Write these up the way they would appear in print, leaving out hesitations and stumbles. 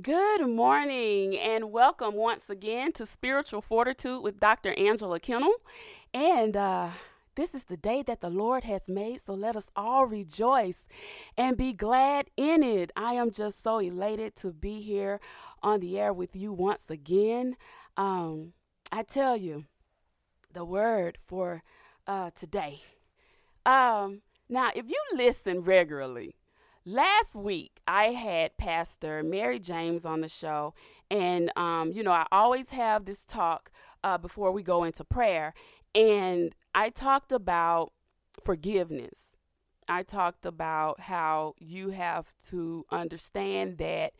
Good morning and welcome once again to Spiritual Fortitude with Dr. Angela Kennell. And this is the day that the Lord has made, so let us all rejoice and be glad in it. I am just so elated to be here on the air with you once again. I tell you, the word for today. Now, if you listen regularly, last week, I had Pastor Mary James on the show, and, I always have this talk before we go into prayer, and I talked about forgiveness. I talked about how you have to understand that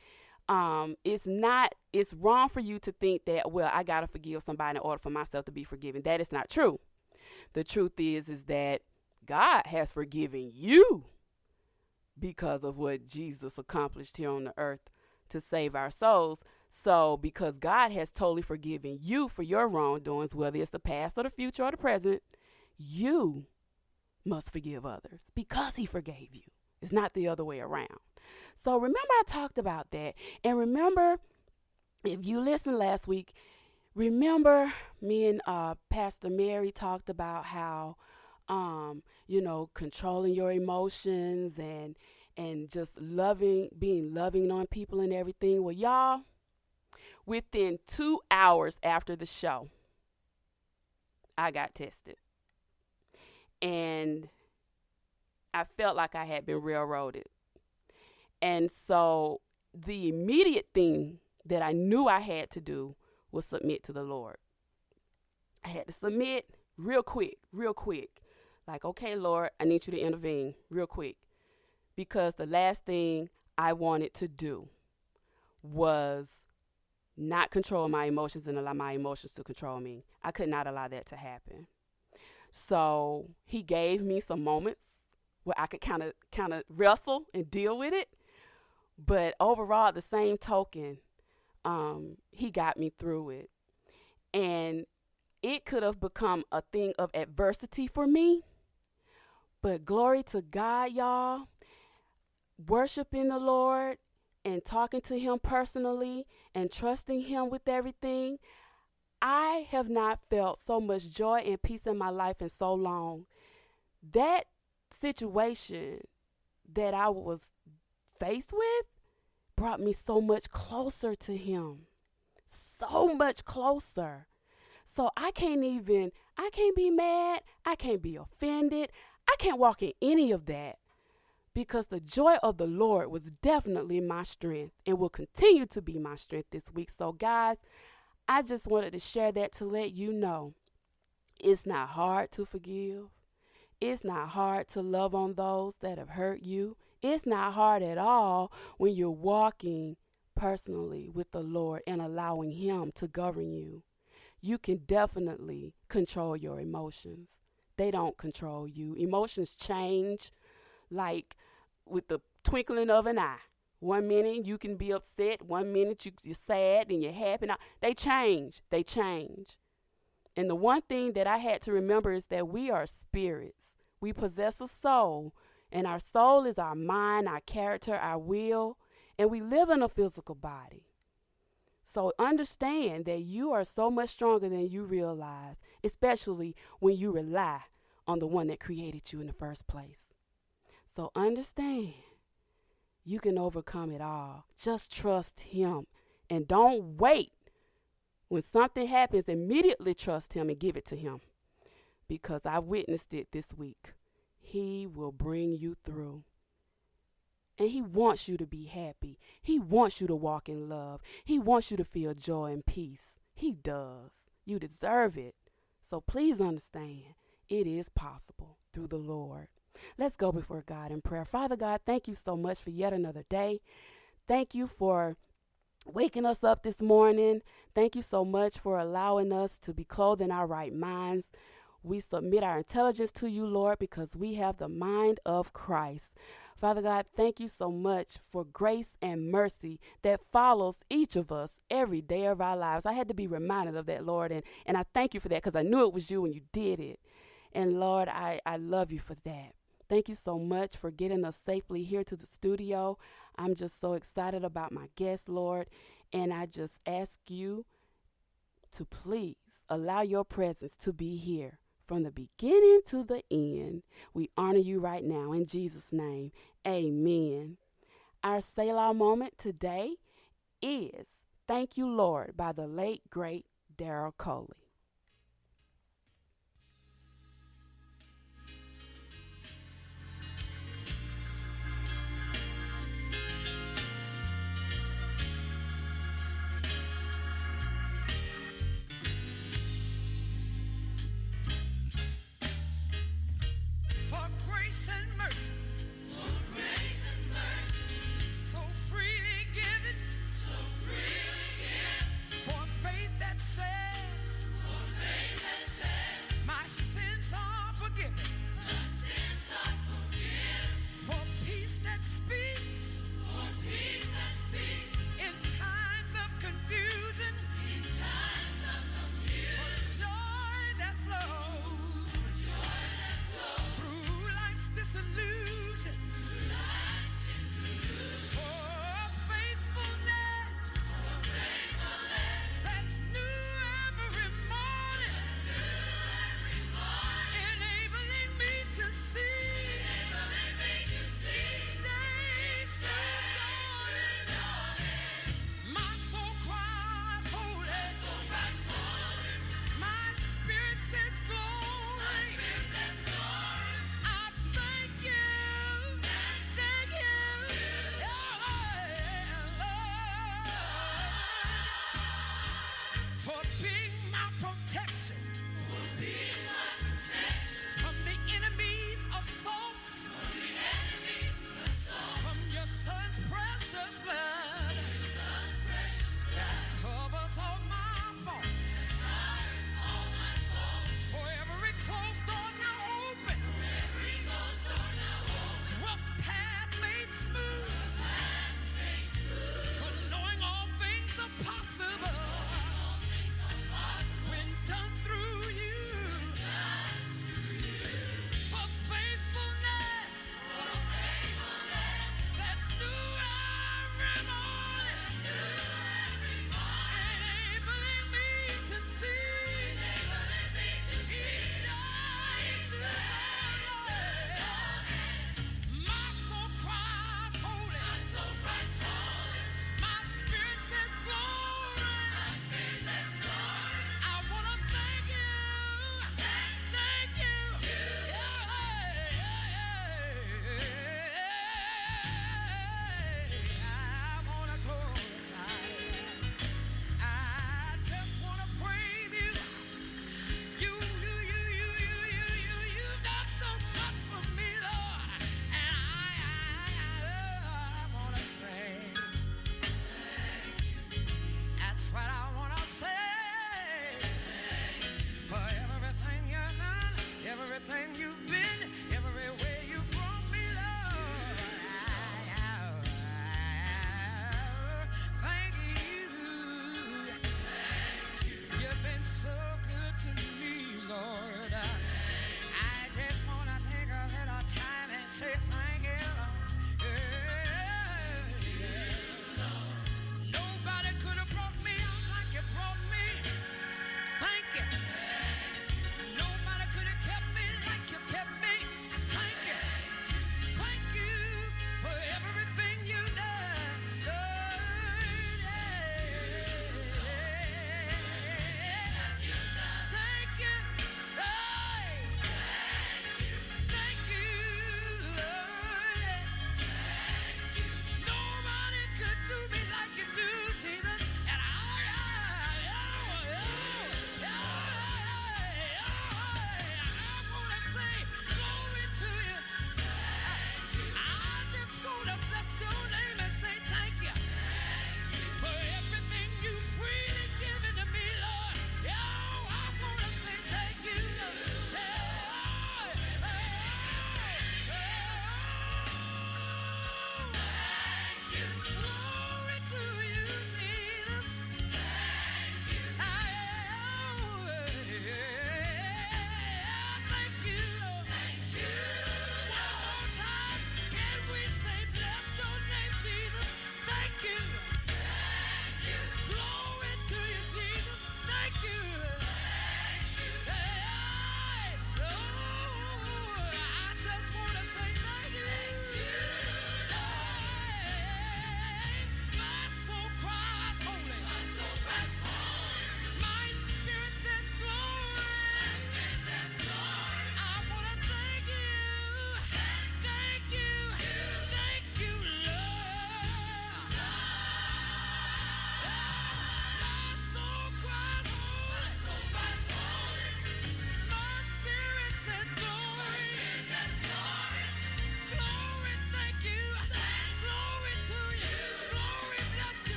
it's wrong for you to think that, well, I got to forgive somebody in order for myself to be forgiven. That is not true. The truth is that God has forgiven you, because of what Jesus accomplished here on the earth to save our souls. So because God has totally forgiven you for your wrongdoings, whether it's the past or the future or the present, you must forgive others because he forgave you. It's not the other way around. So remember I talked about that. And remember, if you listened last week, remember me and Pastor Mary talked about how controlling your emotions and just being loving on people and everything. Well, y'all, within 2 hours after the show, I got tested. And I felt like I had been railroaded. And so the immediate thing that I knew I had to do was submit to the Lord. I had to submit real quick. Like, okay, Lord, I need you to intervene real quick, because the last thing I wanted to do was not control my emotions and allow my emotions to control me. I could not allow that to happen. So he gave me some moments where I could kind of wrestle and deal with it. But overall, the same token, he got me through it. And it could have become a thing of adversity for me. But glory to God, y'all, worshiping the Lord and talking to him personally and trusting him with everything, I have not felt so much joy and peace in my life in so long. That situation that I was faced with brought me so much closer to him, so much closer. So I can't be mad. I can't be offended. I can't walk in any of that, because the joy of the Lord was definitely my strength and will continue to be my strength this week. So guys, I just wanted to share that to let you know it's not hard to forgive. It's not hard to love on those that have hurt you. It's not hard at all when you're walking personally with the Lord and allowing him to govern you. You can definitely control your emotions. They don't control you. Emotions change like with the twinkling of an eye. 1 minute you can be upset. 1 minute you're sad and you're happy. Now, they change. And the one thing that I had to remember is that we are spirits. We possess a soul, and our soul is our mind, our character, our will, and we live in a physical body. So understand that you are so much stronger than you realize, especially when you rely on the one that created you in the first place. So understand you can overcome it all. Just trust him and don't wait. When something happens, immediately trust him and give it to him, because I witnessed it this week. He will bring you through. And he wants you to be happy. He wants you to walk in love. He wants you to feel joy and peace. He does. You deserve it. So please understand, it is possible through the Lord. Let's go before God in prayer. Father God, thank you so much for yet another day. Thank you for waking us up this morning. Thank you so much for allowing us to be clothed in our right minds. We submit our intelligence to you, Lord, because we have the mind of Christ. Father God, thank you so much for grace and mercy that follows each of us every day of our lives. I had to be reminded of that, Lord, and I thank you for that, because I knew it was you when you did it. And, Lord, I love you for that. Thank you so much for getting us safely here to the studio. I'm just so excited about my guest, Lord, and I just ask you to please allow your presence to be here from the beginning to the end. We honor you right now in Jesus' name. Amen. Our Selah moment today is Thank You, Lord, by the late, great Darryl Coley.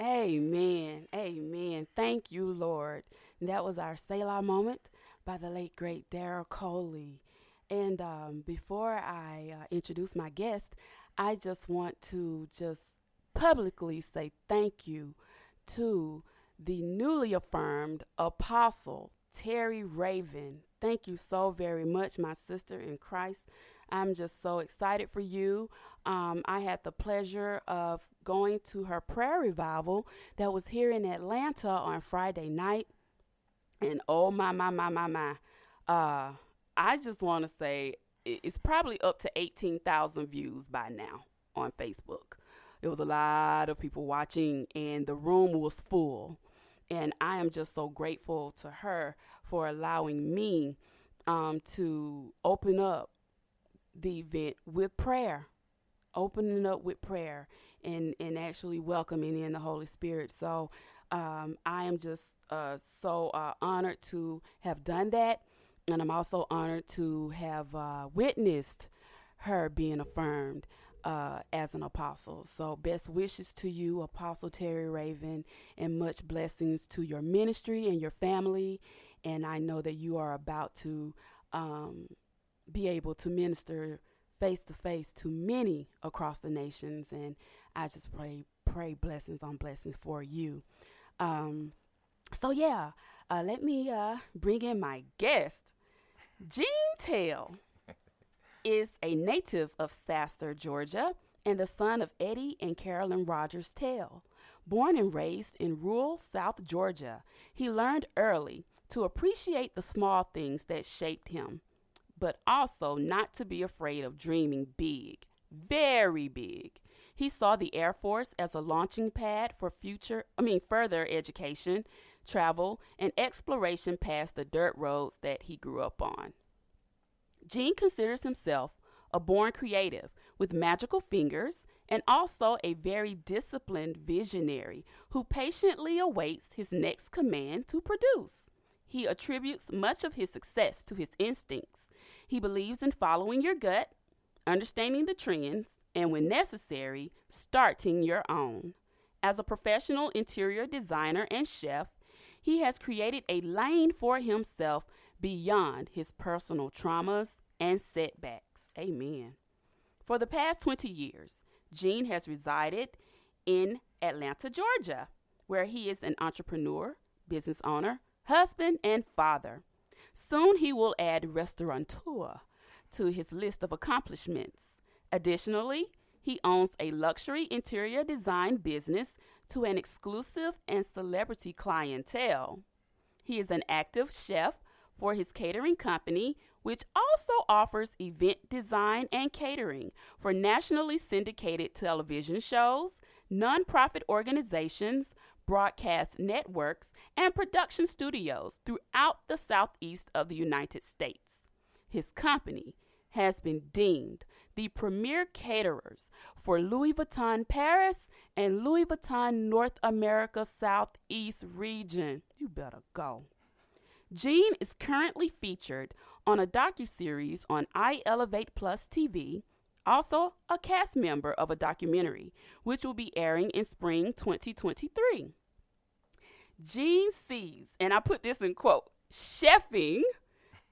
Amen. Amen. Thank you, Lord. And that was our Selah moment by the late, great Darryl Coley. And before I introduce my guest, I just want to just publicly say thank you to the newly affirmed Apostle Terry Raven. Thank you so very much, my sister in Christ. I'm just so excited for you. I had the pleasure of going to her prayer revival that was here in Atlanta on Friday night. And oh, my. I just want to say it's probably up to 18,000 views by now on Facebook. It was a lot of people watching, and the room was full. And I am just so grateful to her for allowing me to open up the event with prayer, opening up with prayer, and actually welcoming in the Holy Spirit. So I am just so honored to have done that. And I'm also honored to have witnessed her being affirmed as an apostle. So best wishes to you, Apostle Terry Raven, and much blessings to your ministry and your family. And I know that you are about to be able to minister face to face to many across the nations. And I just pray blessings on blessings for you. So let me bring in my guest. Gene Tell is a native of Sasser, Georgia, and the son of Eddie and Carolyn Rogers Tell. Born and raised in rural South Georgia, he learned early to appreciate the small things that shaped him, but also not to be afraid of dreaming big, very big. He saw the Air Force as a launching pad for further education, travel, and exploration past the dirt roads that he grew up on. Gene considers himself a born creative with magical fingers and also a very disciplined visionary who patiently awaits his next command to produce. He attributes much of his success to his instincts. He believes in following your gut, understanding the trends, and when necessary, starting your own. As a professional interior designer and chef, he has created a lane for himself beyond his personal traumas and setbacks. Amen. For the past 20 years, Gene has resided in Atlanta, Georgia, where he is an entrepreneur, business owner, husband, and father. Soon he will add restaurateur to his list of accomplishments. Additionally, he owns a luxury interior design business to an exclusive and celebrity clientele. He is an active chef for his catering company, which also offers event design and catering for nationally syndicated television shows, nonprofit organizations, broadcast networks, and production studios throughout the southeast of the United States. His company has been deemed the premier caterers for Louis Vuitton Paris and Louis Vuitton North America Southeast region. You better go. Gene is currently featured on a docuseries on iElevate Plus TV, also a cast member of a documentary, which will be airing in spring 2023. Gene sees, and I put this in quote, chefing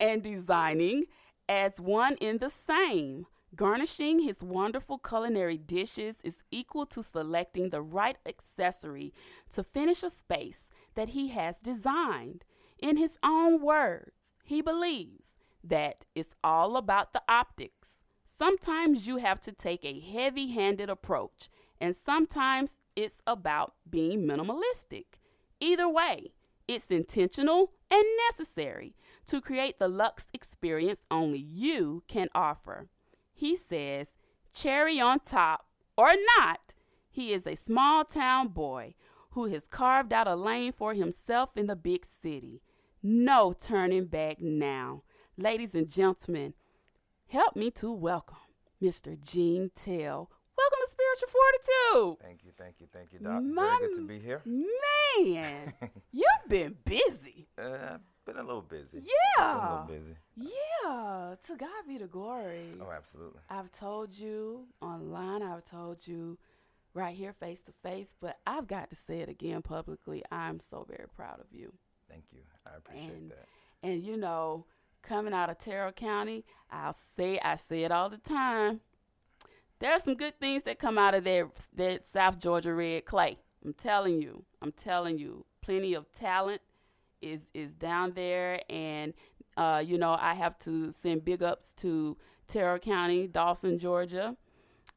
and designing as one in the same. Garnishing his wonderful culinary dishes is equal to selecting the right accessory to finish a space that he has designed. In his own words, he believes that it's all about the optics. Sometimes you have to take a heavy-handed approach, and sometimes it's about being minimalistic. Either way, it's intentional and necessary to create the luxe experience only you can offer. He says, cherry on top or not, he is a small-town boy who has carved out a lane for himself in the big city. No turning back now. Ladies and gentlemen, help me to welcome Mr. Gene Tell. Welcome to Spiritual Fortitude. Thank you, Doc. My very good to be here. Man, you've been busy. Been a little busy. Yeah. Yeah. To God be the glory. Oh, absolutely. I've told you online. I've told you right here face to face. But I've got to say it again publicly. I'm so very proud of you. Thank you. I appreciate that. And, you know, coming out of Terrell County, I say it all the time. There are some good things that come out of that South Georgia red clay. I'm telling you, plenty of talent is down there. And, you know, I have to send big ups to Terrell County, Dawson, Georgia,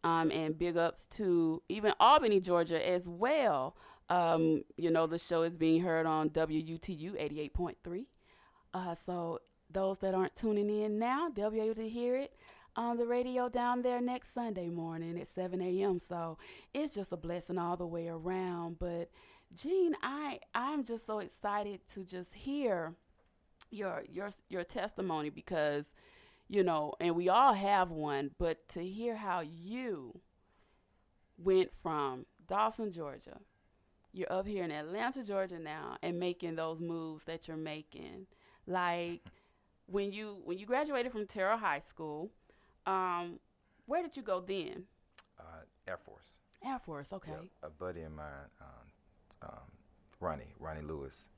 and big ups to even Albany, Georgia as well. You know, the show is being heard on WUTU 88.3. So those that aren't tuning in now, they'll be able to hear it on the radio down there next Sunday morning at 7 a.m. So it's just a blessing all the way around. But Gene, I'm just so excited to just hear your testimony, because, you know, and we all have one, but to hear how you went from Dawson, Georgia, you're up here in Atlanta, Georgia now, and making those moves that you're making. Like when you graduated from Terrell High School, where did you go then? Air Force. Air Force, okay. Yep. A buddy of mine, Ronnie Lewis.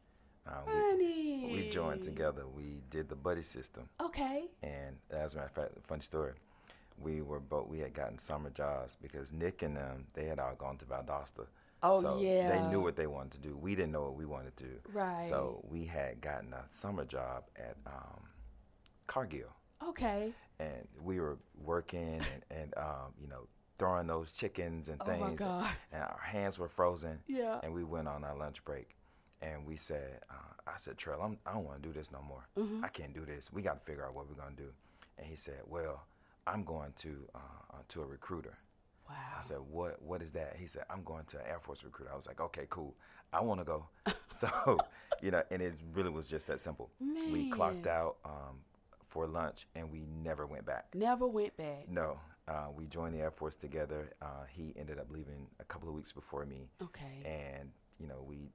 We joined together. We did the buddy system. Okay. And as a matter of fact, funny story, we had gotten summer jobs because Nick and them, they had all gone to Valdosta. Oh, so yeah. They knew what they wanted to do. We didn't know what we wanted to do. Right. So we had gotten a summer job at Cargill. Okay. And we were working and you know, throwing those chickens and things. Oh, my God. And our hands were frozen. Yeah. And we went on our lunch break. And we said, I said, Trell, I don't want to do this no more. Mm-hmm. I can't do this. We got to figure out what we're going to do. And he said, well, I'm going to a recruiter. Wow. I said, what is that? He said, I'm going to an Air Force recruiter. I was like, okay, cool. I want to go. So, you know, and it really was just that simple. Man. We clocked out for lunch, and we never went back. Never went back. No. We joined the Air Force together. He ended up leaving a couple of weeks before me. Okay. And, you know, we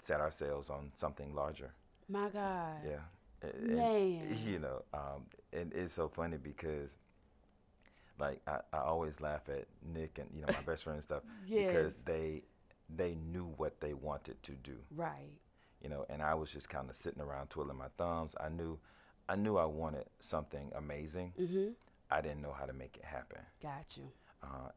set our sails on something larger. My God. Yeah. Man. You know, and it's so funny because, like, I always laugh at Nick and, you know, my best friend and stuff. Yes. Because they knew what they wanted to do. Right. You know, and I was just kind of sitting around twirling my thumbs. I knew I wanted something amazing. Mm-hmm. I didn't know how to make it happen. Got you.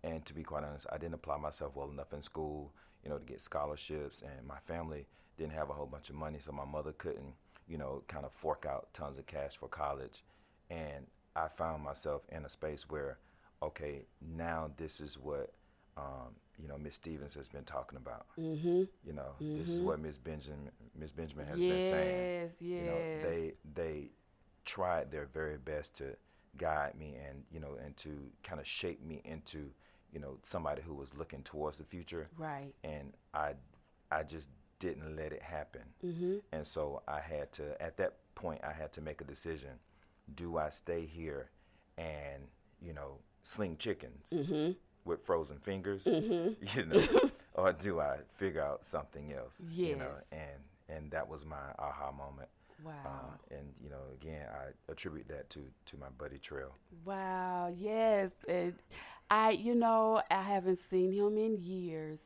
And to be quite honest, I didn't apply myself well enough in school, you know, to get scholarships, and my family didn't have a whole bunch of money, so my mother couldn't, you know, kind of fork out tons of cash for college. And I found myself in a space where, okay, now this is what, you know, Miss Stevens has been talking about. Mm-hmm. You know, mm-hmm. This is what Miss Benjamin has been saying. Yes, yes. You know, they tried their very best to guide me and, you know, and to kind of shape me into, you know, somebody who was looking towards the future. Right. And I just didn't let it happen. Mm-hmm. And so I had to, at that point, I had to make a decision. Do I stay here and, you know, sling chickens mm-hmm. with frozen fingers, mm-hmm. you know, or do I figure out something else? Yes. You know, and that was my aha moment. Wow. And, you know, again, I attribute that to my buddy Trell. Wow. Yes. And I haven't seen him in years,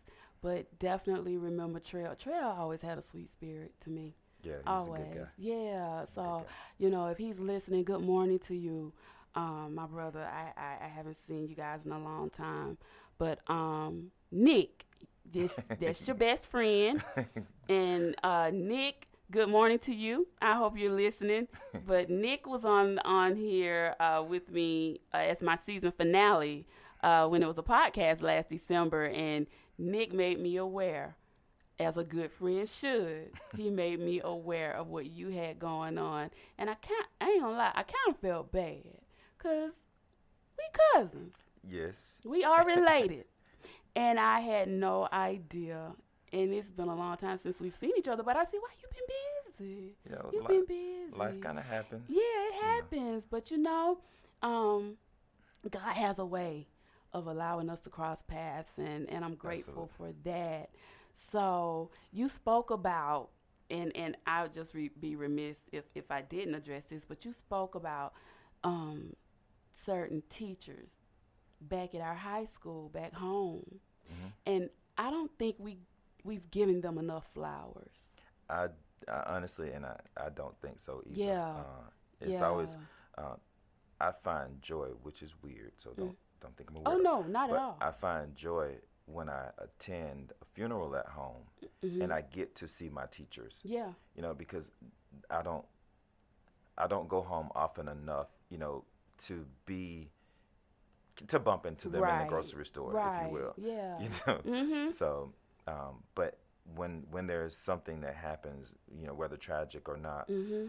but definitely remember Trell. Trell always had a sweet spirit to me. Yeah, always. A good guy. Yeah. So, you know, if he's listening, good morning to you, my brother. I haven't seen you guys in a long time. But Nick, that's your best friend. And Nick, good morning to you. I hope you're listening. But Nick was on here with me as my season finale when it was a podcast last December. And Nick made me aware, as a good friend should. He made me aware of what you had going on. And I ain't gonna lie, I kind of felt bad because we cousins. Yes. We are related. And I had no idea. And it's been a long time since we've seen each other, but I said, why you been busy? You know, you've been busy. Life kind of happens. Yeah, it happens. Yeah. But, you know, God has a way of allowing us to cross paths, and I'm grateful for that. So you spoke about, and I would just be remiss if I didn't address this, but you spoke about certain teachers back at our high school, back home, Mm-hmm. And I don't think we've given them enough flowers. I honestly, and I don't think so either. Yeah. It's always, I find joy, which is weird, so don't think I'm aware. Oh, no, not at all. I find joy when I attend a funeral at home, mm-hmm. and I get to see my teachers. Yeah. You know, because I don't go home often enough, you know, to bump into them in the grocery store, if you will. Yeah. You know? Mm-hmm. So, but when there's something that happens, you know, whether tragic or not, mm-hmm.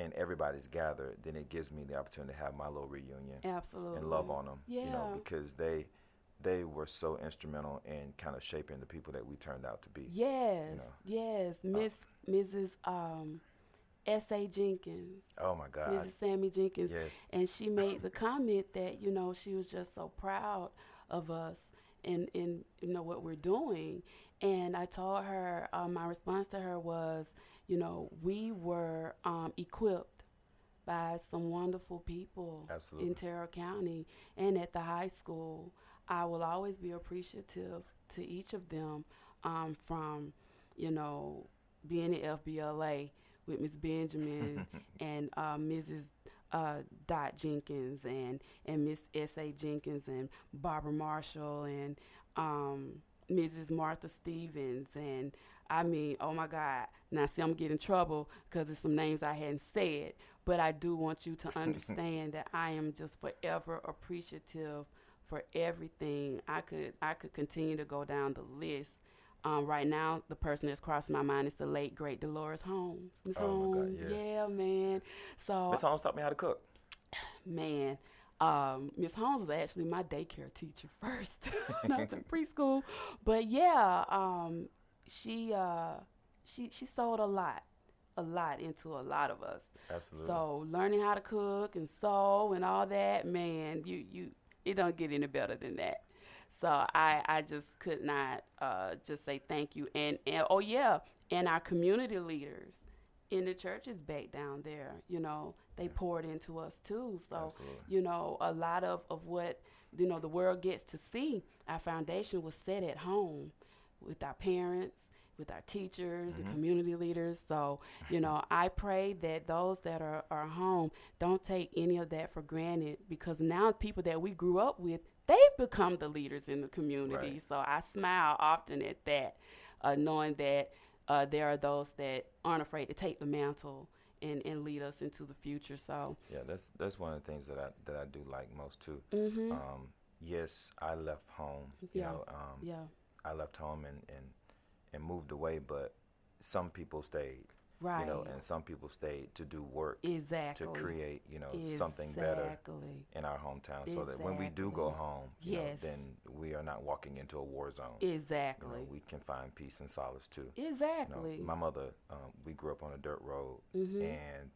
And everybody's gathered, then it gives me the opportunity to have my little reunion. Absolutely. And love on them, you know, because they were so instrumental in kind of shaping the people that we turned out to be. Yes, you know? Yes. Mrs. S.A. Jenkins. Oh, my God. Mrs. Sammy Jenkins. Yes. And she made the comment that, you know, she was just so proud of us and you know, what we're doing. And I told her, my response to her was, you know, we were equipped by some wonderful people in Terrell County and at the high school. I will always be appreciative to each of them, from, you know, being at FBLA with Miss Benjamin and Mrs. Dot Jenkins and Miss S.A. Jenkins and Barbara Marshall and Mrs. Martha Stevens. And I mean, oh my God. Now, see, I'm getting in trouble because there's some names I hadn't said, but I do want you to understand that I am just forever appreciative for everything. I could continue to go down the list. Right now, the person that's crossing my mind is the late, great Dolores Holmes. Miss Holmes, my God, yeah, man. So Miss Holmes taught me how to cook. Man, Miss Holmes was actually my daycare teacher first, not in preschool. But yeah, she sold a lot into a lot of us. Absolutely. So learning how to cook and sew and all that, man, you it don't get any better than that. So I just could not just say thank you. And oh, yeah, and our community leaders in the churches back down there, you know, they poured into us, too. So, you know, a lot of what, you know, the world gets to see, our foundation was set at home with our parents, with our teachers, mm-hmm. the community leaders. So, you know, I pray that those that are home don't take any of that for granted, because now people that we grew up with, they've become the leaders in the community. Right. So I smile often at that, knowing that there are those that aren't afraid to take the mantle and lead us into the future. So yeah, that's one of the things that I do like most too. Mm-hmm. Yes, I left home. You know, I left home and moved away, but some people stayed. Right. You know, and some people stayed to do work, to create, you know, something better in our hometown, so that when we do go home, you know, then we are not walking into a war zone. Exactly. You know, we can find peace and solace too. Exactly. You know, my mother, we grew up on a dirt road, mm-hmm. and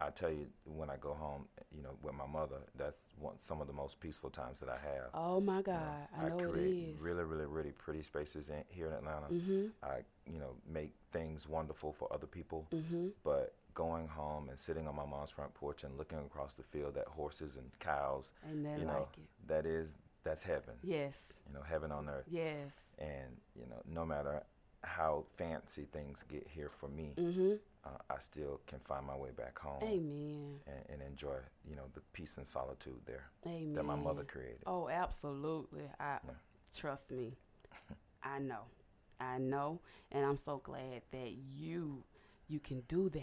I tell you, when I go home, you know, with my mother, that's some of the most peaceful times that I have. Oh my God, you know, I know it is. Really, really, really pretty spaces here in Atlanta. Mm-hmm. I, you know, make things wonderful for other people. Mm-hmm. But going home and sitting on my mom's front porch and looking across the field at horses and cows, and you know, that's heaven. Yes. You know, heaven on earth. Yes. And you know, no matter how fancy things get here for me. Mm-hmm. I still can find my way back home. Amen. And enjoy, you know, the peace and solitude there. Amen. That my mother created. Oh, absolutely. Trust me. I know. And I'm so glad that you can do that.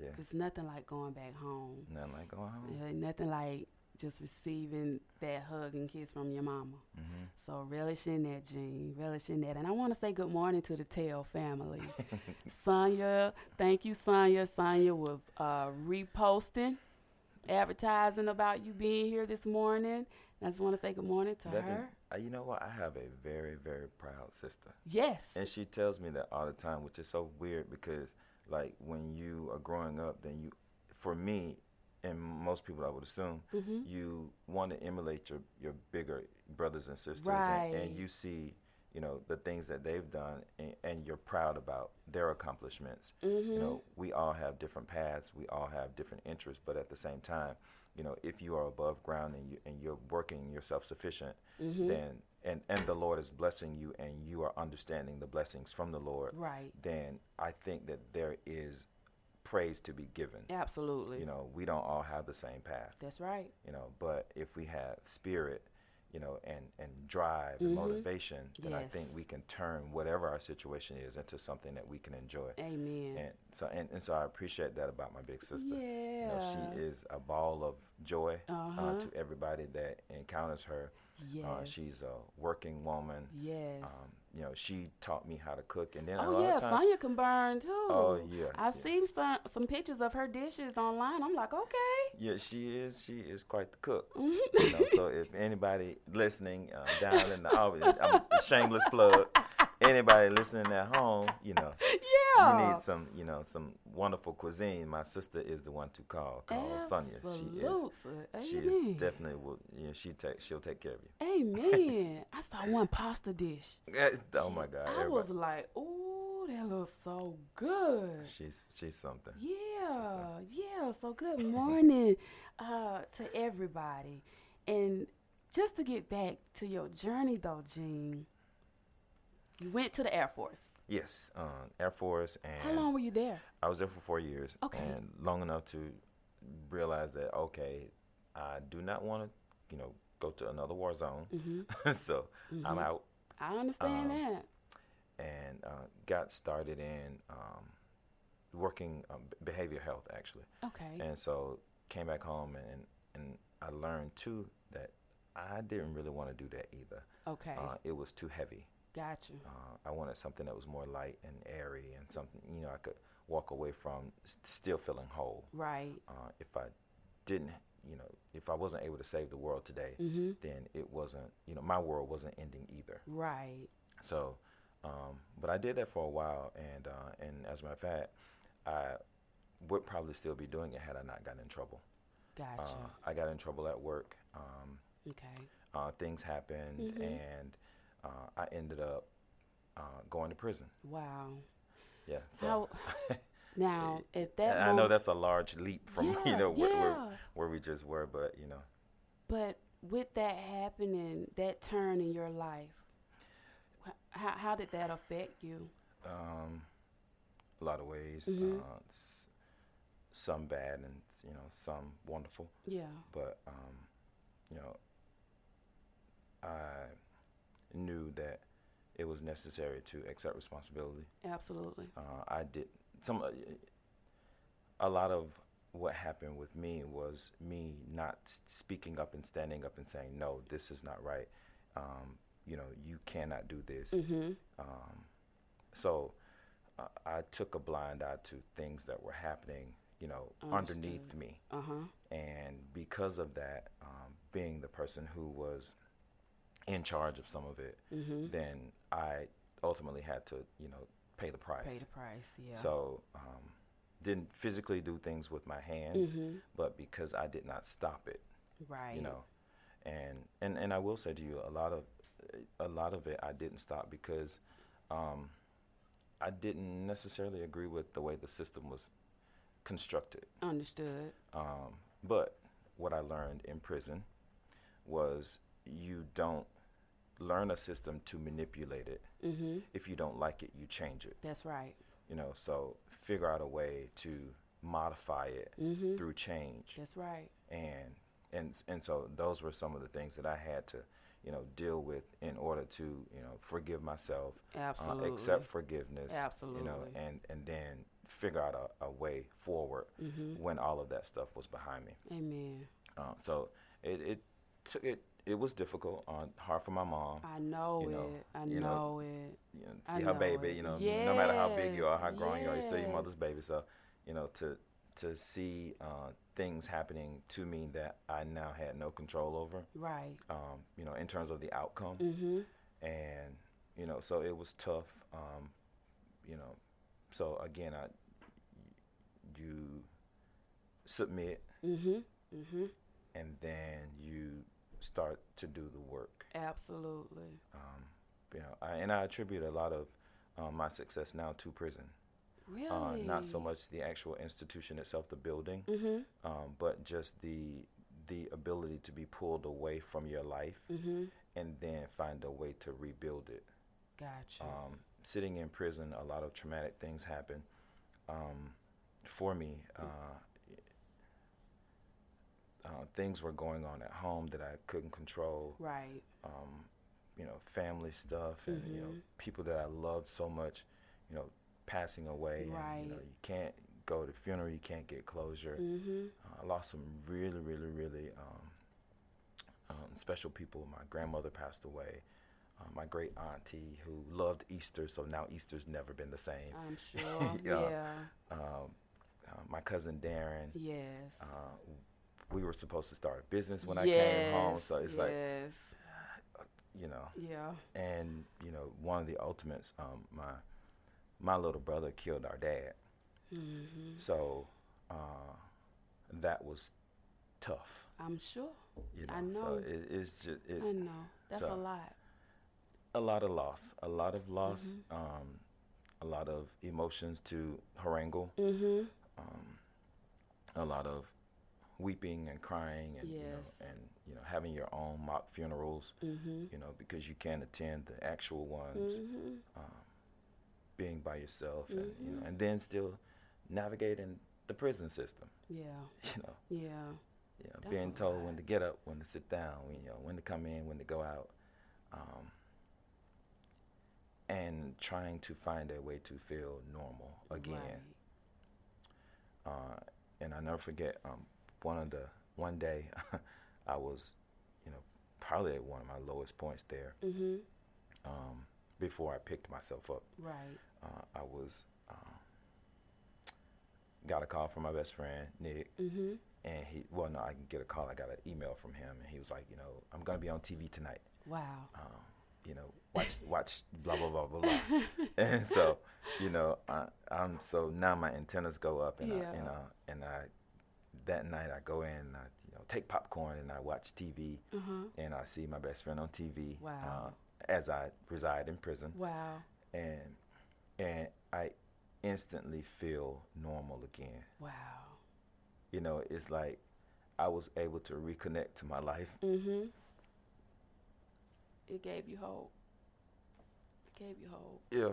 Yeah. Because nothing like going back home. Nothing like going home. Nothing like just receiving that hug and kiss from your mama. Mm-hmm. So relish in that, Gene. Relish in that. And I want to say good morning to the Tell family. Sonya, thank you, Sonya. Sonya was reposting, advertising about you being here this morning. And I just want to say good morning to her. You know what? I have a very, very proud sister. Yes. And she tells me that all the time, which is so weird because, like, when you are growing up, then for me, and most people I would assume, mm-hmm. you want to emulate your bigger brothers and sisters, and you see, you know, the things that they've done, and you're proud about their accomplishments. Mm-hmm. You know, we all have different paths, we all have different interests, but at the same time, you know, if you are above ground and you're working, you're self-sufficient, mm-hmm. then and the Lord is blessing you and you are understanding the blessings from the Lord, right? Then I think that there is praise to be given. Absolutely. You know, we don't all have the same path. That's right. You know, but if we have spirit, you know, and drive mm-hmm. and motivation, then yes. I think we can turn whatever our situation is into something that we can enjoy. Amen. And so I appreciate that about my big sister. Yeah. You know, she is a ball of joy uh-huh. To everybody that encounters her. Yes. She's a working woman. Yes. You know, she taught me how to cook. And then a lot of times, Sonya can burn too. Oh, yeah. I've seen some pictures of her dishes online. I'm like, okay. Yeah, she is quite the cook. Mm-hmm. You know, so if anybody listening down in the Albany, I'm a shameless plug. Anybody listening at home, you know, yeah. you need some, you know, some wonderful cuisine. My sister is the one to call Sonya. She is definitely will. You know, she'll take care of you. Amen. I saw one pasta dish. Oh my God! I was like, oh, that looks so good. She's something. Yeah, yeah. So good morning to everybody, and just to get back to your journey though, Gene. You went to the Air Force. Yes, Air Force. And how long were you there? I was there for 4 years. Okay. And long enough to realize that, okay, I do not want to, you know, go to another war zone. Mm-hmm. So mm-hmm. I'm out. I understand that. And got started in working behavioral health, actually. Okay. And so came back home and I learned, too, that I didn't really want to do that either. Okay. It was too heavy. Gotcha. I wanted something that was more light and airy and something, you know, I could walk away from still feeling whole. Right. If I didn't, you know, if I wasn't able to save the world today, mm-hmm. then it wasn't, you know, my world wasn't ending either. Right. So, but I did that for a while. And as a matter of fact, I would probably still be doing it had I not gotten in trouble. Gotcha. I got in trouble at work. Okay. Things happened mm-hmm. and... I ended up going to prison. Wow. Yeah. So now at that moment, I know that's a large leap from yeah, you know where we just were, but you know. But with that happening, that turn in your life, how did that affect you? A lot of ways. Mm-hmm. Some bad, and you know, some wonderful. Yeah. But you know, I knew that it was necessary to accept responsibility. Absolutely. I did a lot of what happened with me was me not speaking up and standing up and saying, no, this is not right. You know, you cannot do this. Mm-hmm. So I took a blind eye to things that were happening, you know, underneath me. Uh-huh. And because of that, being the person who was in charge of some of it, mm-hmm. then I ultimately had to, you know, pay the price. Pay the price, yeah. So didn't physically do things with my hands, mm-hmm. but because I did not stop it, right? You know, and I will say to you, a lot of it I didn't stop because I didn't necessarily agree with the way the system was constructed. Understood. But what I learned in prison was you don't learn a system to manipulate it. Mm-hmm. If you don't like it, you change it. That's right. You know, so figure out a way to modify it mm-hmm. through change. That's right. And so those were some of the things that I had to, you know, deal with in order to, you know, forgive myself. Absolutely. Accept forgiveness. Absolutely. You know, and then figure out a way forward mm-hmm. when all of that stuff was behind me. Amen. So it was difficult, hard for my mom. I know, I know it. You know, see her baby, you know, yes. No matter how big you are, how grown yes. you are, you're still your mother's baby. So, you know, to see things happening to me that I now had no control over. Right. You know, in terms of the outcome. Mm-hmm. And, you know, so it was tough, you know. So, again, you submit. Mm-hmm. Mm-hmm. And then you start to do the work. Absolutely. You know, I attribute a lot of my success now to prison. Really? Not so much the actual institution itself, the building, mm-hmm. But just the the ability to be pulled away from your life and then find a way to rebuild it. Gotcha. Sitting in prison, a lot of traumatic things happen for me. Things were going on at home that I couldn't control. Right. You know, family stuff and, you know, people that I loved so much, you know, passing away. Right. And, you know, you can't go to the funeral, you can't get closure. I lost some really special people. My grandmother passed away. My great auntie who loved Easter, so now Easter's never been the same. I'm sure. My cousin Darren. Yes. We were supposed to start a business when I came home, so it's like, you know. Yeah. And, you know, one of the ultimates, my little brother killed our dad. So that was tough. I'm sure. You know, I know. So it's just. I know. That's so, a lot. A lot of loss. A lot of emotions to harangue. A lot of weeping and crying and you know, having your own mock funerals, you know, because you can't attend the actual ones, being by yourself and, you know, and then still navigating the prison system. You know. Yeah. Being told when to get up, when to sit down, you know, when to come in, when to go out. And trying to find a way to feel normal again. Right. And I'll never forget, one day I was, you know, probably at one of my lowest points there. Before I picked myself up. Right. I was, got a call from my best friend, Nick. And I got an email from him and he was like, you know, I'm going to be on TV tonight. Wow. You know, watch, blah, blah, blah, blah, blah. And so, you know, I'm so now my antennas go up and that night I go in and I, you know, take popcorn and I watch TV and I see my best friend on TV. Wow. As I reside in prison. Wow. And I instantly feel normal again. Wow. You know, it's like I was able to reconnect to my life. It gave you hope. Yeah.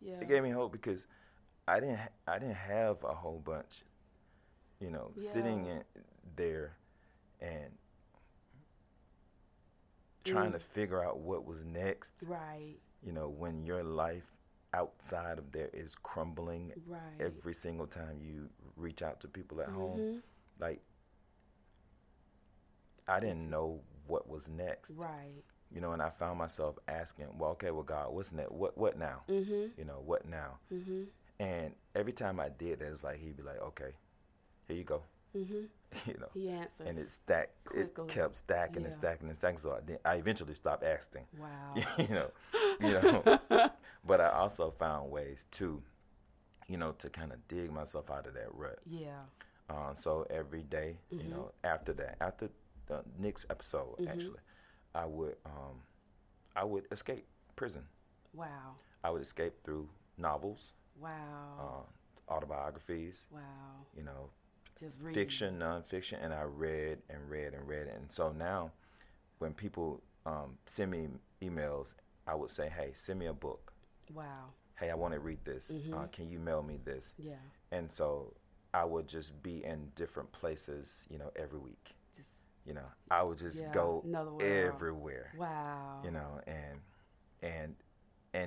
Yeah. It gave me hope because I didn't have a whole bunch, you know, sitting in there and trying to figure out what was next. Right. You know, when your life outside of there is crumbling every single time you reach out to people at home. Like, I didn't know what was next. Right. You know, and I found myself asking, well, okay, well, God, what's next? What now? You know, what now? And every time I did that, it's like, he'd be like, okay, here you go. You know, he answers. And it stacked, quickly. It kept stacking and stacking and stacking. So I eventually stopped asking. Wow. you know, but I also found ways to, you know, to kind of dig myself out of that rut. Yeah. So every day, you know, after the next episode, actually, I would escape prison. Wow. I would escape through novels. Wow. Autobiographies. Wow. You know. Just reading. Fiction, nonfiction, and I read and read and read. And so now when people send me emails, I would say, hey, send me a book. Wow. Hey, I want to read this. Can you mail me this? Yeah. And so I would just be in different places, you know, every week. Just, you know, I would just go everywhere. Wow. You know, and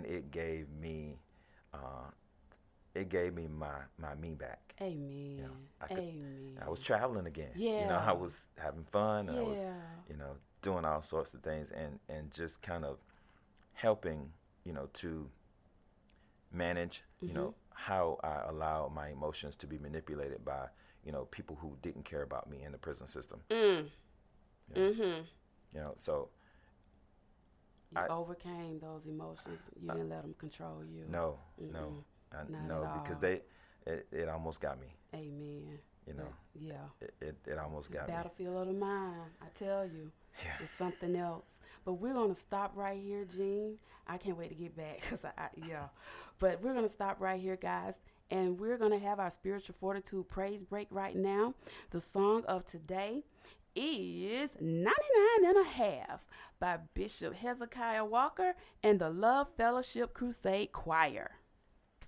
it gave me... It gave me my me back. Amen. You know, Amen. I was traveling again. Yeah. You know, I was having fun. Yeah. I was, you know, doing all sorts of things and just kind of helping, you know, to manage, you know, how I allowed my emotions to be manipulated by, you know, people who didn't care about me in the prison system. You know? You know, so... You overcame those emotions. You didn't let them control you. No, no. Because it almost got me. Amen. You know. Yeah. It almost got me. Battlefield of the mind, I tell you. Yeah. It's something else. But we're going to stop right here, Gene. I can't wait to get back. But we're going to stop right here, guys. and we're going to have our Spiritual Fortitude praise break right now. The song of today is 99 and a Half by Bishop Hezekiah Walker and the Love Fellowship Crusade Choir.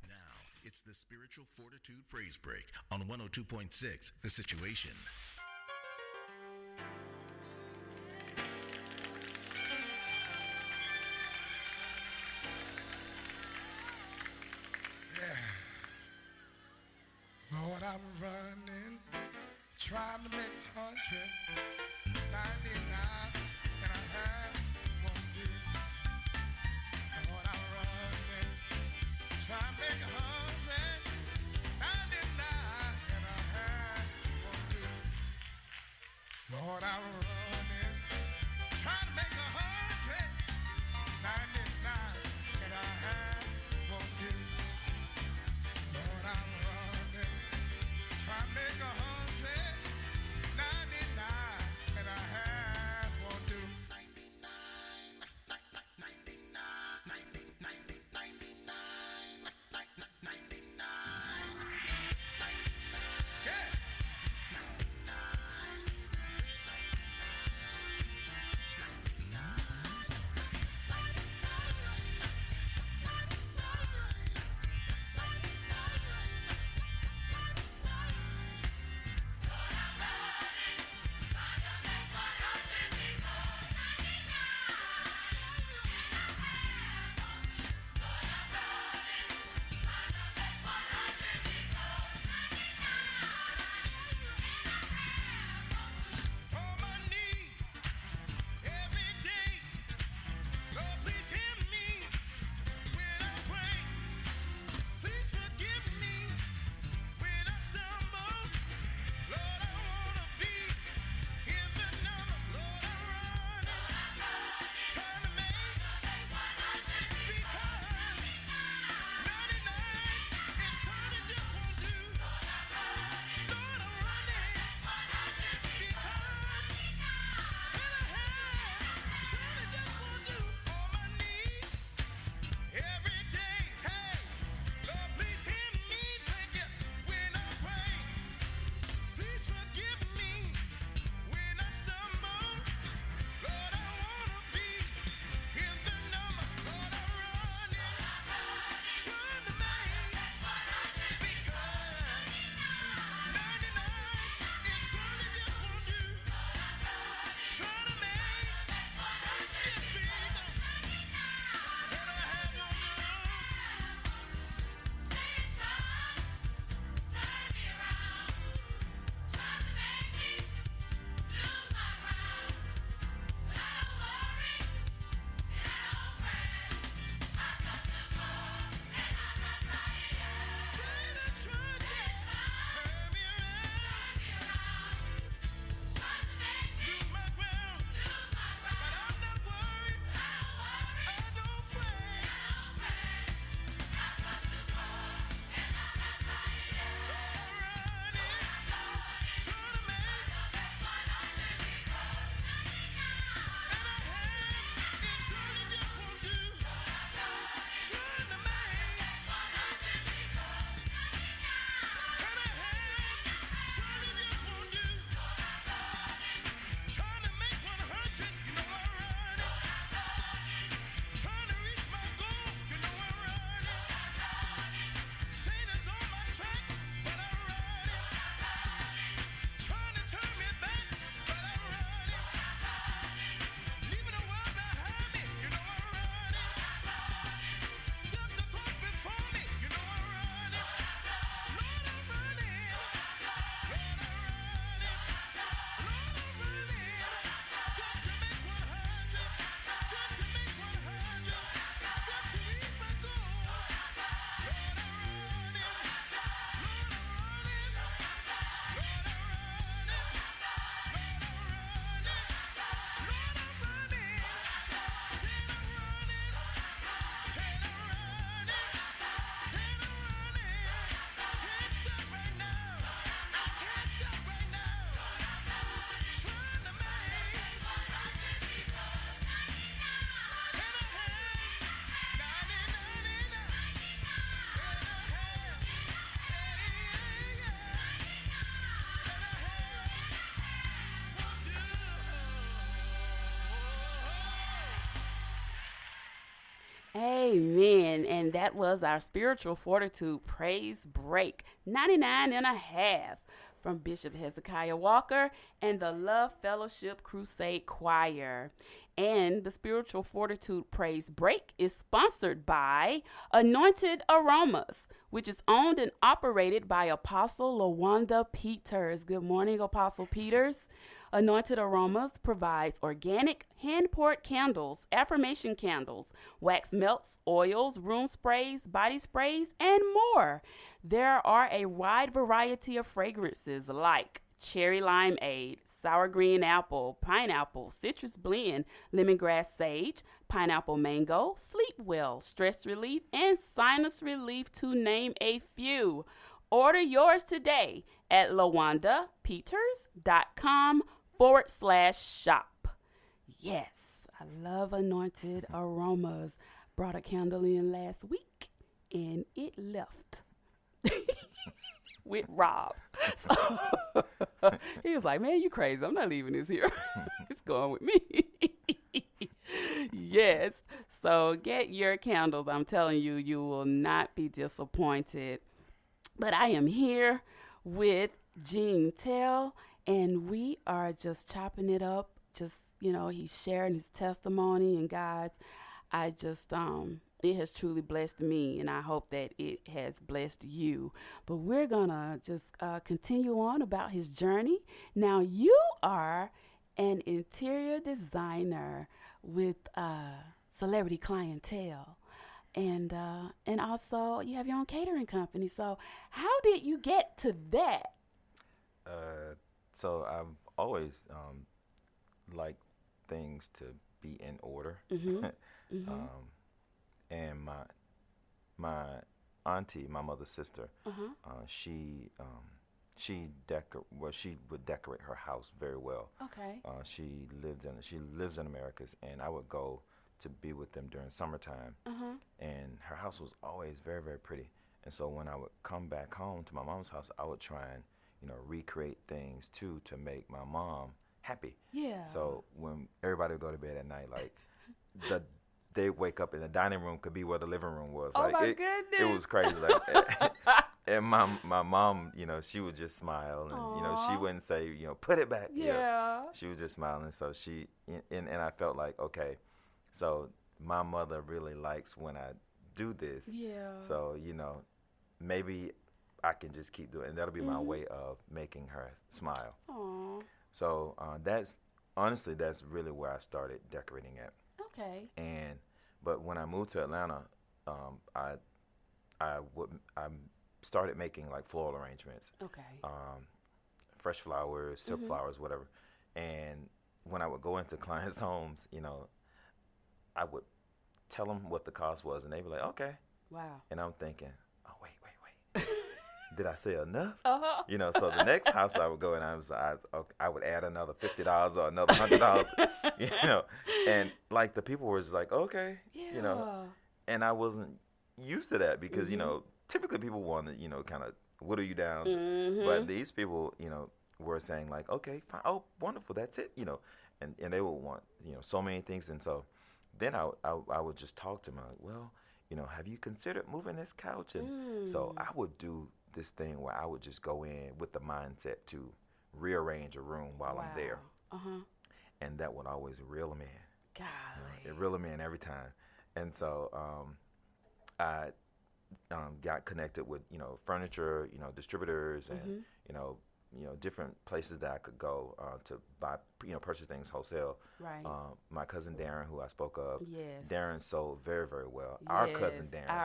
Now, it's the Spiritual Fortitude praise break on 102.6 The Situation. Lord, I'm running, trying to make 199, and I have won't do. Lord, I'm running, trying to make 199, and I have won't do. Lord, I'm running, trying to make 199, and I have won't do. Lord, I'm running, trying to make 199, and I have won't do. 99. Yeah. 99. Amen. And that was our Spiritual Fortitude Praise Break, 99.5 from Bishop Hezekiah Walker and the Love Fellowship Crusade Choir. And the Spiritual Fortitude Praise Break is sponsored by Anointed Aromas, which is owned and operated by Apostle LaWanda Peters. Good morning, Apostle Peters. Anointed Aromas provides organic hand-poured candles, affirmation candles, wax melts, oils, room sprays, body sprays, and more. There are a wide variety of fragrances like cherry limeade, sour green apple, pineapple, citrus blend, lemongrass sage, pineapple mango, sleep well, stress relief, and sinus relief, to name a few. Order yours today at lawandapeters.com/shop. Yes, I love Anointed Aromas. Brought a candle in last week and it left with Rob. So he was like, man, you crazy. I'm not leaving this here. It's going with me. Yes. So get your candles. I'm telling you, you will not be disappointed. But I am here with Gene Tell, and we are just chopping it up. Just, you know, he's sharing his testimony, and guys, I just, it has truly blessed me, and I hope that it has blessed you. But we're going to just continue on about his journey. Now, you are an interior designer with celebrity clientele, and also you have your own catering company. So how did you get to that? So I've always liked things to be in order. Mm-hmm. Mm-hmm. And my auntie, my mother's sister, uh-huh. She would decorate her house very well. Okay. She lives in Americas, and I would go to be with them during summertime. Uh-huh. And her house was always very, very pretty. And so when I would come back home to my mom's house, I would try and, you know, recreate things too to make my mom happy. Yeah. So when everybody would go to bed at night, like they wake up and the dining room could be where the living room was. Oh, like, my goodness. It was crazy. Like, and my mom, you know, she would just smile, and aww, you know, she wouldn't say, you know, put it back. Yeah. You know, she was just smiling. So she and I felt like, okay, so my mother really likes when I do this. Yeah. So, you know, maybe I can just keep doing it. And that'll be mm-hmm. my way of making her smile. Aww. So that's really where I started decorating at. Okay. But when I moved to Atlanta, I started making like floral arrangements. Okay. Fresh flowers, silk mm-hmm. flowers, whatever. And when I would go into clients' homes, you know, I would tell them what the cost was, and they'd be like, "Okay." Wow. And I'm thinking, "Oh, wait, did I say enough?" Uh-huh. You know. So the next house I would go, and I would add another $50 or another $100. You know, and like the people were just like, "Okay," yeah. You know, and I wasn't used to that because mm-hmm. you know, typically people want to, you know, kind of whittle you down, mm-hmm. but these people, you know, were saying like, "Okay, fine, oh, wonderful, that's it," you know, and they would want, you know, so many things, and so. Then I would just talk to him, like, well, you know, have you considered moving this couch? And so I would do this thing where I would just go in with the mindset to rearrange a room while wow. I'm there. Uh-huh. And that would always reel him in. Golly. It reeled him in every time. And so I got connected with, you know, furniture, you know, distributors and, mm-hmm. you know, different places that I could go to buy, you know, purchase things wholesale. Right. My cousin Darren, who I spoke of, yes. Darren sold very, very well. Yes. Our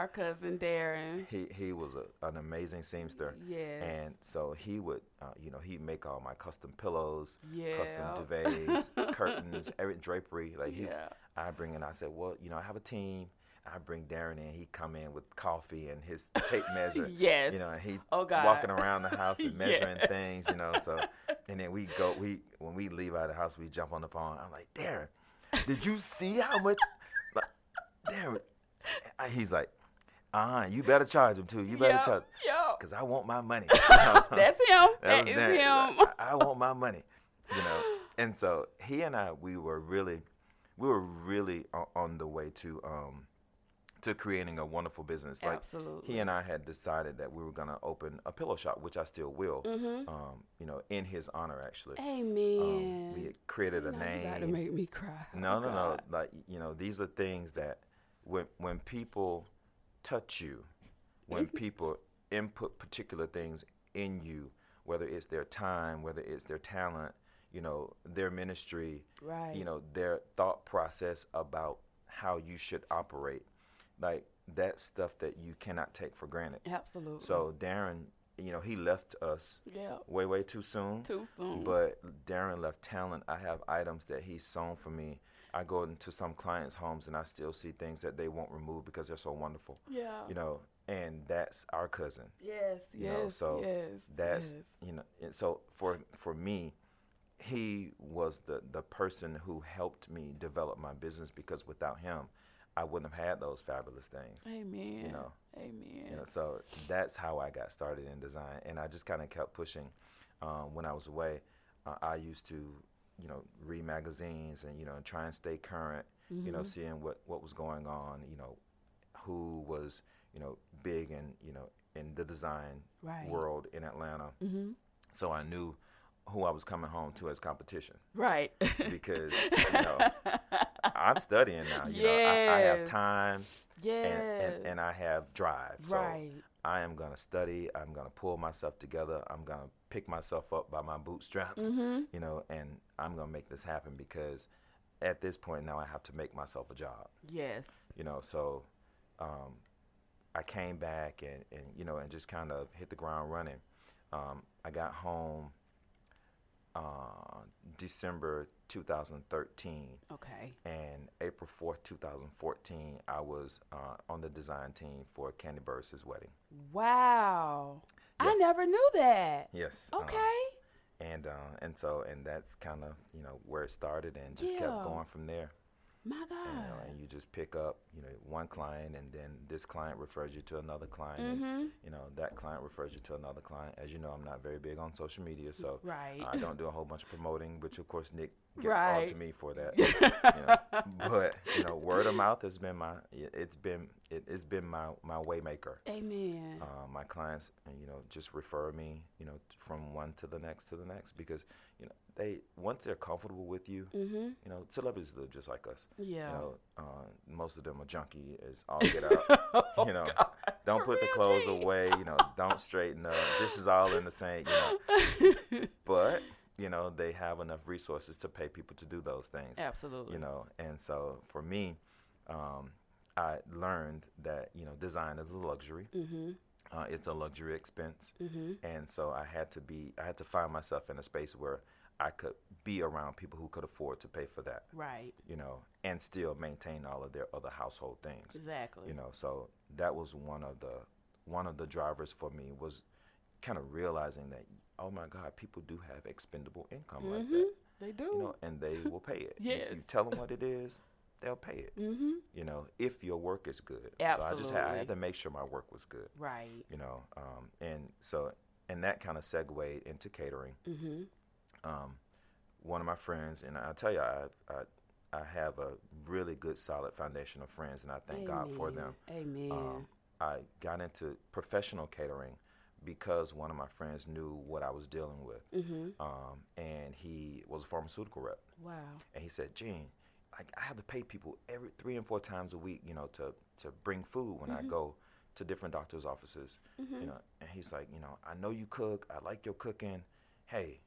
cousin Darren. He was an amazing seamster. Yes. And so he would, you know, he'd make all my custom pillows, yeah. custom duvets, curtains, every drapery. Like he, yeah. I said, well, you know, I have a team. I bring Darren in. He come in with coffee and his tape measure. Yes. You know, and he walking around the house and measuring yes. things, you know. So, and then when we leave out of the house, we jump on the phone. I'm like, Darren, did you see how much? Like, Darren, he's like, you better charge him too. You better charge him. Because I want my money. That's him. That is Darren. Him. I want my money, you know. And so he and I, we were really on the way to to creating a wonderful business. Like, absolutely. He and I had decided that we were going to open a pillow shop, which I still will, mm-hmm. You know, in his honor, actually. Amen. We had created a name. You got to make me cry. No. Like, you know, these are things that when people touch you, when people input particular things in you, whether it's their time, whether it's their talent, you know, their ministry, right. you know, their thought process about how you should operate. Like, that's stuff that you cannot take for granted. Absolutely. So Darren, you know, he left us way too soon. Too soon. But Darren left talent. I have items that he's sewn for me. I go into some clients' homes and I still see things that they won't remove because they're so wonderful. Yeah. You know, and that's our cousin. Yes, you know, so yes. That's, you know, and so for me, he was the person who helped me develop my business, because without him, I wouldn't have had those fabulous things. Amen. You know, amen. You know, so that's how I got started in design, and I just kind of kept pushing. When I was away, I used to, you know, read magazines and, you know, try and stay current. Mm-hmm. You know, seeing what was going on. You know, who was, you know, big and, you know, in the design world in Atlanta. Mm-hmm. So I knew who I was coming home to as competition. Right. Because, you know, I'm studying now. You know, I have time and I have drive. Right. So I am going to study. I'm going to pull myself together. I'm going to pick myself up by my bootstraps, mm-hmm. you know, and I'm going to make this happen, because at this point now I have to make myself a job. Yes. You know, so I came back and, you know, and just kind of hit the ground running. I got home December 2013. Okay. And April 4th, 2014, I was on the design team for Candy Burris' wedding. Wow. Yes. I never knew that. Yes. Okay. And that's kind of, you know, where it started, and just kept going from there. My God. And you just pick up, you know, one client, and then this client refers you to another client, mm-hmm. and, you know, that client refers you to another client. As you know, I'm not very big on social media, so I don't do a whole bunch of promoting, which of course Nick gets all to me for that. You know, but, you know, word of mouth has been my waymaker. Amen. My clients, you know, just refer me, you know, from one to the next, because, you know, they, once they're comfortable with you, mm-hmm. you know, celebrities live just like us. Yeah. You know, most of them are junkie as all get out. You know, God. Don't put the clothes away. You know, don't straighten up. This is all in the sink. You know, but you know they have enough resources to pay people to do those things. Absolutely. You know, and so for me, I learned that, you know, design is a luxury. Mm-hmm. It's a luxury expense, mm-hmm. and so I had to find myself in a space where I could be around people who could afford to pay for that. Right. You know, and still maintain all of their other household things. Exactly. You know, so that was one of the drivers for me, was kind of realizing that, oh my God, people do have expendable income, mm-hmm. like that. They do. You know, and they will pay it. Yes. You tell them what it is, they'll pay it. Mm-hmm. You know, if your work is good. Absolutely. So I had to make sure my work was good. Right. You know, and so, and that kind of segued into catering. Mm-hmm. One of my friends, and I'll tell you, I have a really good, solid foundation of friends, and I thank God for them. Amen. I got into professional catering because one of my friends knew what I was dealing with, mm-hmm. And he was a pharmaceutical rep. Wow. And he said, Gene, I have to pay people every 3 and 4 times a week, you know, to bring food when mm-hmm. I go to different doctor's offices. Mm-hmm. You know, and he's like, you know, I know you cook. I like your cooking. Hey.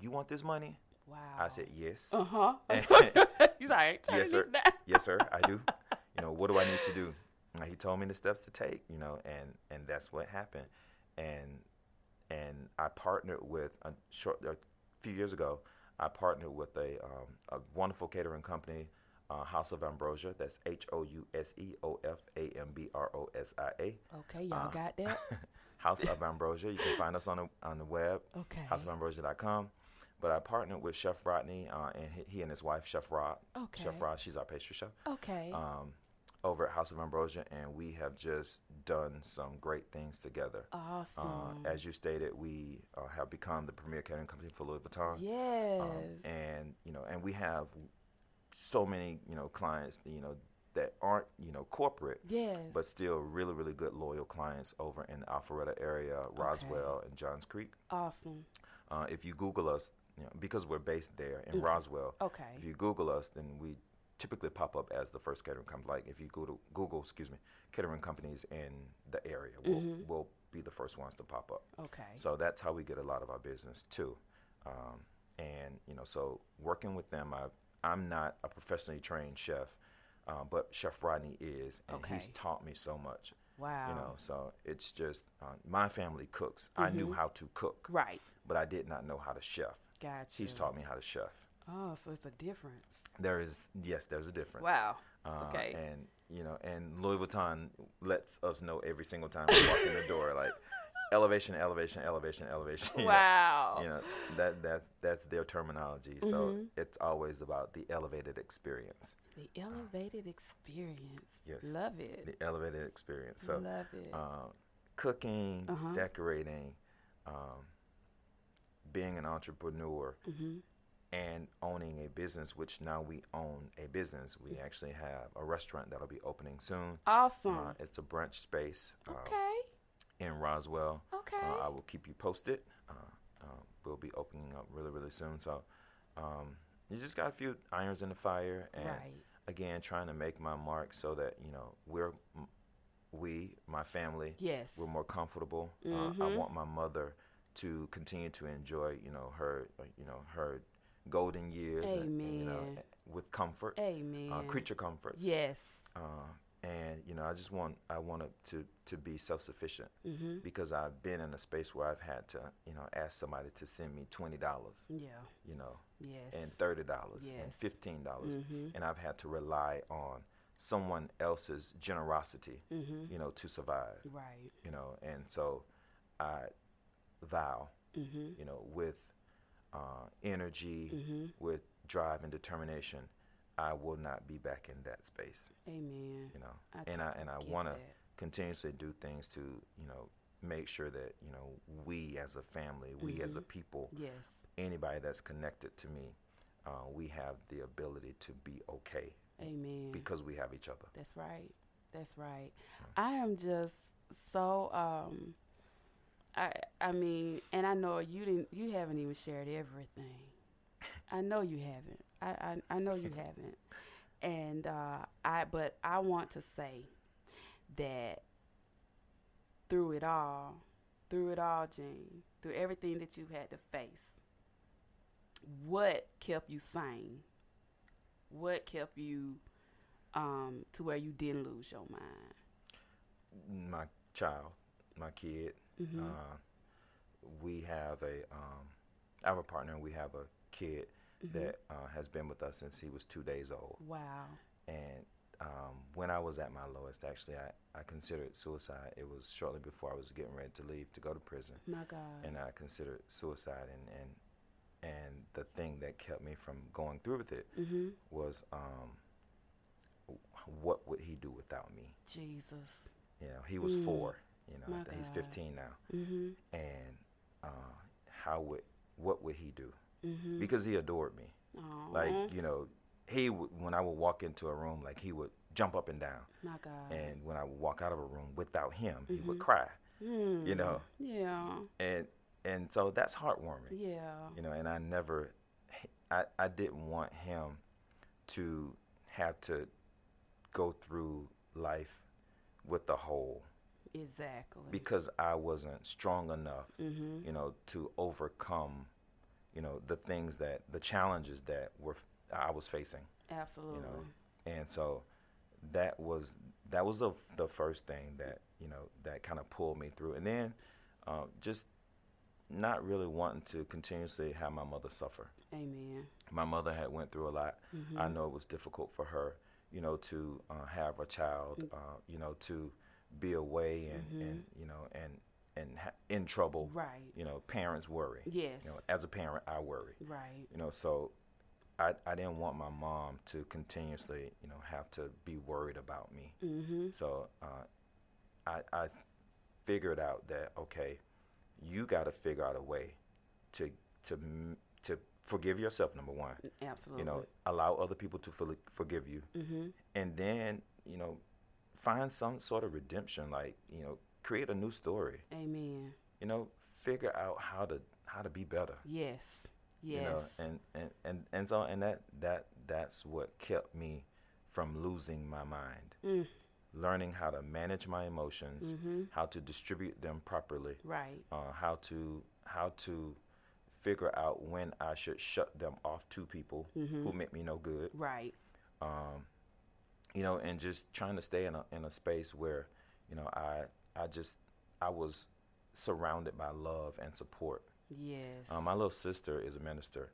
You want this money? Wow. I said, yes. Uh-huh. He's like, yes, sir. Yes, sir, I do. You know, what do I need to do? And he told me the steps to take, you know, and that's what happened. And I partnered with, a few years ago, I partnered with a wonderful catering company, House of Ambrosia. That's HOUSEOFAMBROSIA. Okay, y'all got that? House of Ambrosia. You can find us on the web, houseofambrosia.com. But I partnered with Chef Rodney, and he and his wife, Chef Rod. Okay. Chef Rod, she's our pastry chef. Okay. Over at House of Ambrosia, and we have just done some great things together. Awesome. As you stated, we have become the premier catering company for Louis Vuitton. Yes. And we have so many, you know, clients, you know, that aren't, you know, corporate, yes, but still really, really good loyal clients over in the Alpharetta area, Roswell, and Johns Creek. Awesome. If you Google us, you know, because we're based there in Roswell, if you Google us, then we typically pop up as the first catering company. Like if you go to Google, catering companies in the area, we'll be the first ones to pop up. Okay. So that's how we get a lot of our business too. And, you know, so working with them, I'm not a professionally trained chef, but Chef Rodney is, and he's taught me so much. Wow. You know, so it's just, my family cooks. I knew how to cook. Right. But I did not know how to chef. Gotcha. He's taught me how to chef. Oh, so it's a difference. There is, yes, there's a difference. Wow. Okay. And, you know, and Louis Vuitton lets us know every single time we walk in the door, like, elevation, elevation, elevation, elevation. Wow. You know, that's their terminology. So it's always about the elevated experience. The elevated experience. Yes. Love it. The elevated experience. So, love it. Cooking, decorating, being an entrepreneur, and owning a business, which now we own a business. We actually have a restaurant that'll be opening soon. Awesome. It's a brunch space. In Roswell. Okay. I will keep you posted. We'll be opening up really, really soon. So you just got a few irons in the fire. And again, trying to make my mark so that, you know, my family, we're more comfortable. I want my mother to continue to enjoy, you know, her golden years and, you know, with comfort. Amen. Creature comforts. Yes. And, you know, I want to be self-sufficient because I've been in a space where I've had to, you know, ask somebody to send me $20. Yeah. You know. Yes. And $30. Yes. And $15. And I've had to rely on someone else's generosity, you know, to survive. Right. You know, and so I vow, you know, with energy, with drive and determination, I will not be back in that space. Amen. You know, I want to continuously do things to, you know, make sure that, you know, we as a family, we as a people, anybody that's connected to me, we have the ability to be okay. Amen. Because we have each other. That's right. That's right. I am just so, I mean, and I know you haven't even shared everything. I know you haven't. I know you haven't. And but I want to say that through it all, Gene, through everything that you've had to face, what kept you sane? What kept you to where you didn't lose your mind? My child, my kid. We have I have a partner, and we have a kid that has been with us since he was 2 days old. Wow. And when I was at my lowest, actually, I considered suicide. It was shortly before I was getting ready to leave to go to prison. My God. And I considered suicide. And the thing that kept me from going through with it was what would he do without me? Jesus. You know, he was 4. You know, he's 15 now. And what would he do? Because he adored me. Aww. Like, you know, when I would walk into a room, like, he would jump up and down. My God. And when I would walk out of a room without him, he would cry. You know. Yeah. And so that's heartwarming. Yeah. You know, and I didn't want him to have to go through life with the hole. Exactly. Because I wasn't strong enough, you know, to overcome, you know, the challenges that I was facing. Absolutely. You know, and so that was the first thing that, you know, that kind of pulled me through. And then just not really wanting to continuously have my mother suffer. Amen. My mother had went through a lot. I know it was difficult for her, you know, to have a child, you know, to be away and, and you know, and in trouble, right? You know, parents worry. Yes. You know, as a parent, I worry. Right. You know, so I didn't want my mom to continuously, you know, have to be worried about me. So I figured out that, okay, you got to figure out a way to forgive yourself, number one. Absolutely. You know, allow other people to forgive you. Mm-hmm. And then, you know, find some sort of redemption, like, you know, create a new story. Amen. You know, figure out how to be better. Yes. Yes. You know, and so that's what kept me from losing my mind. Mm. Learning how to manage my emotions, mm-hmm. how to distribute them properly, right? How to figure out when I should shut them off to people mm-hmm. who meant me no good, right? You know, and just trying to stay in a space where, you know, I was surrounded by love and support. Yes. My little sister is a minister,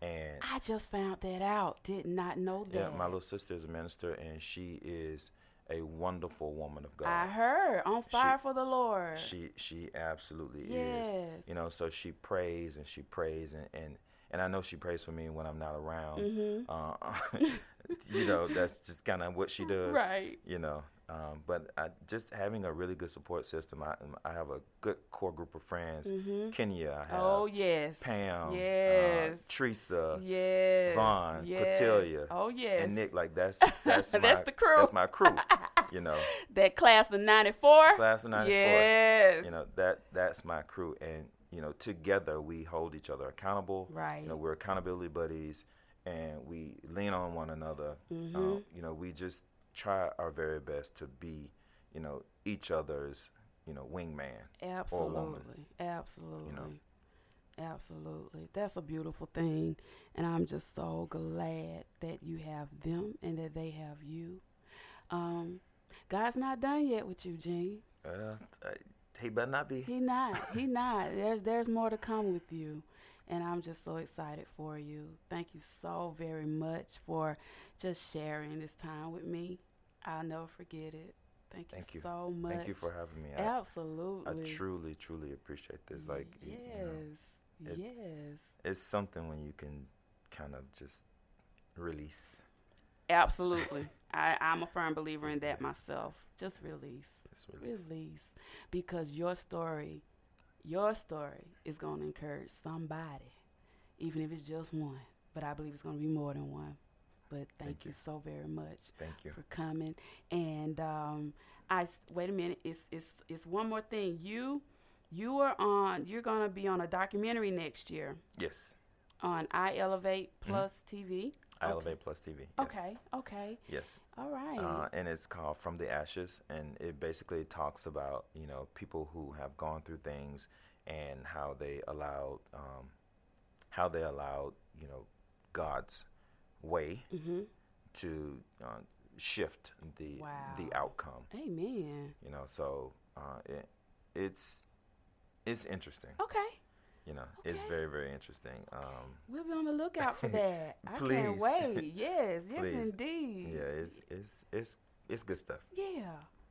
and I just found that out. Did not know that. Yeah, my little sister is a minister, and she is a wonderful woman of God. I heard. On fire for the Lord. She absolutely yes. is. You know, so she prays and I know she prays for me when I'm not around. Mm-hmm. You know, that's just kind of what she does. Right. You know, but just having a really good support system. I have a good core group of friends. Mm-hmm. Kenya, I have. Oh, yes. Pam. Yes. Teresa. Yes. Vaughn. Yes. Cortelia. Oh, yes. And Nick, like, that's that's the crew. That's my crew, you know. That class of 94. Class of 94. Yes. You know, that's my crew. And, you know, together we hold each other accountable. Right. You know, we're accountability buddies, and we lean on one another. Mm-hmm. You know, we just try our very best to be, you know, each other's, you know, wingman. Absolutely. Or woman. Absolutely. You know? Absolutely. That's a beautiful thing. And I'm just so glad that you have them and that they have you. God's not done yet with you, Gene. He better not be. He not. He not. There's more to come with you. And I'm just so excited for you. Thank you so very much for just sharing this time with me. I'll never forget it. Thank you so much. Thank you for having me. Absolutely. I truly, truly appreciate this. Like, yes. You know, it's something when you can kind of just release. Absolutely. I'm a firm believer in that myself. Just release. Release. Because your story is going to encourage somebody, even if it's just one. But I believe it's going to be more than one. But thank you so very much. Thank you for coming. And wait a minute. It's one more thing. You're going to be on a documentary next year. Yes. On iElevate Plus mm-hmm. TV. iElevate Plus TV. Yes. Okay. Yes. All right. And it's called From the Ashes, and it basically talks about, you know, people who have gone through things and how they allowed you know, God's way mm-hmm. to shift the outcome. Amen. You know, so it's interesting. Okay. You know, It's very, very interesting. We'll be on the lookout for that. I can't wait. Yes, yes, indeed. Yeah, it's good stuff. Yeah,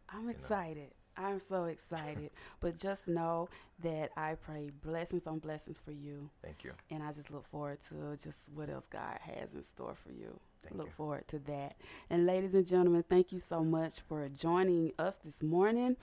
I'm excited. I'm so excited. But just know that I pray blessings on blessings for you. Thank you. And I just look forward to just what else God has in store for you. Look forward to that. And ladies and gentlemen, thank you so much for joining us this morning.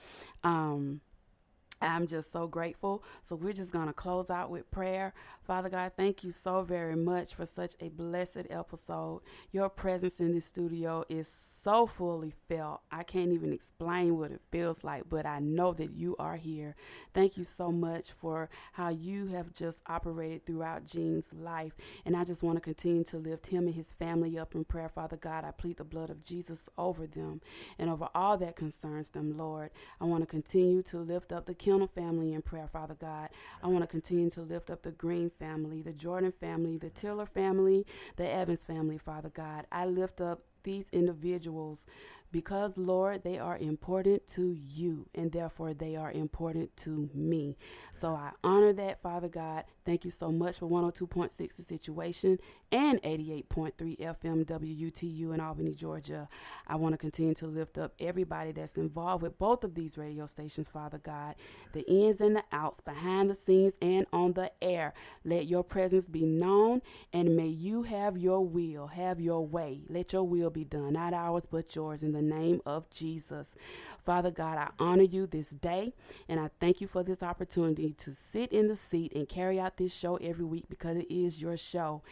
I'm just so grateful. So we're just going to close out with prayer. Father God, thank you so very much for such a blessed episode. Your presence in this studio is so fully felt. I can't even explain what it feels like, but I know that you are here. Thank you so much for how you have just operated throughout Gene's life. And I just want to continue to lift him and his family up in prayer. Father God, I plead the blood of Jesus over them and over all that concerns them, Lord. I want to continue to lift up the family in prayer, Father God. I want to continue to lift up the Green family, the Jordan family, the Tiller family, the Evans family, Father God. I lift up these individuals because, Lord, they are important to you, and therefore they are important to me. So I honor that, Father God. Thank you so much for 102.6 The Situation and 88.3 FM WUTU in Albany, Georgia. I want to continue to lift up everybody that's involved with both of these radio stations, Father God, the ins and the outs, behind the scenes and on the air. Let your presence be known, and may you have your will, have your way. Let your will be done, not ours, but yours, in the the name of Jesus. Father God, I honor you this day, and I thank you for this opportunity to sit in the seat and carry out this show every week, because it is your show,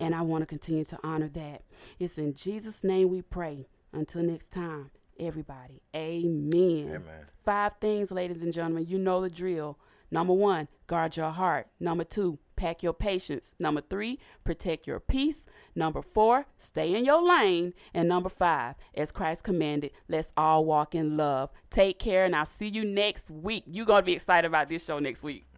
and I want to continue to honor that. It's in Jesus' name we pray. Until next time, everybody, amen. Amen. 5 things, ladies and gentlemen, you know the drill. Number 1, guard your heart. Number 2, pack your patience. Number 3, protect your peace. Number 4, stay in your lane. And number 5, as Christ commanded, let's all walk in love. Take care, and I'll see you next week. You're going to be excited about this show next week.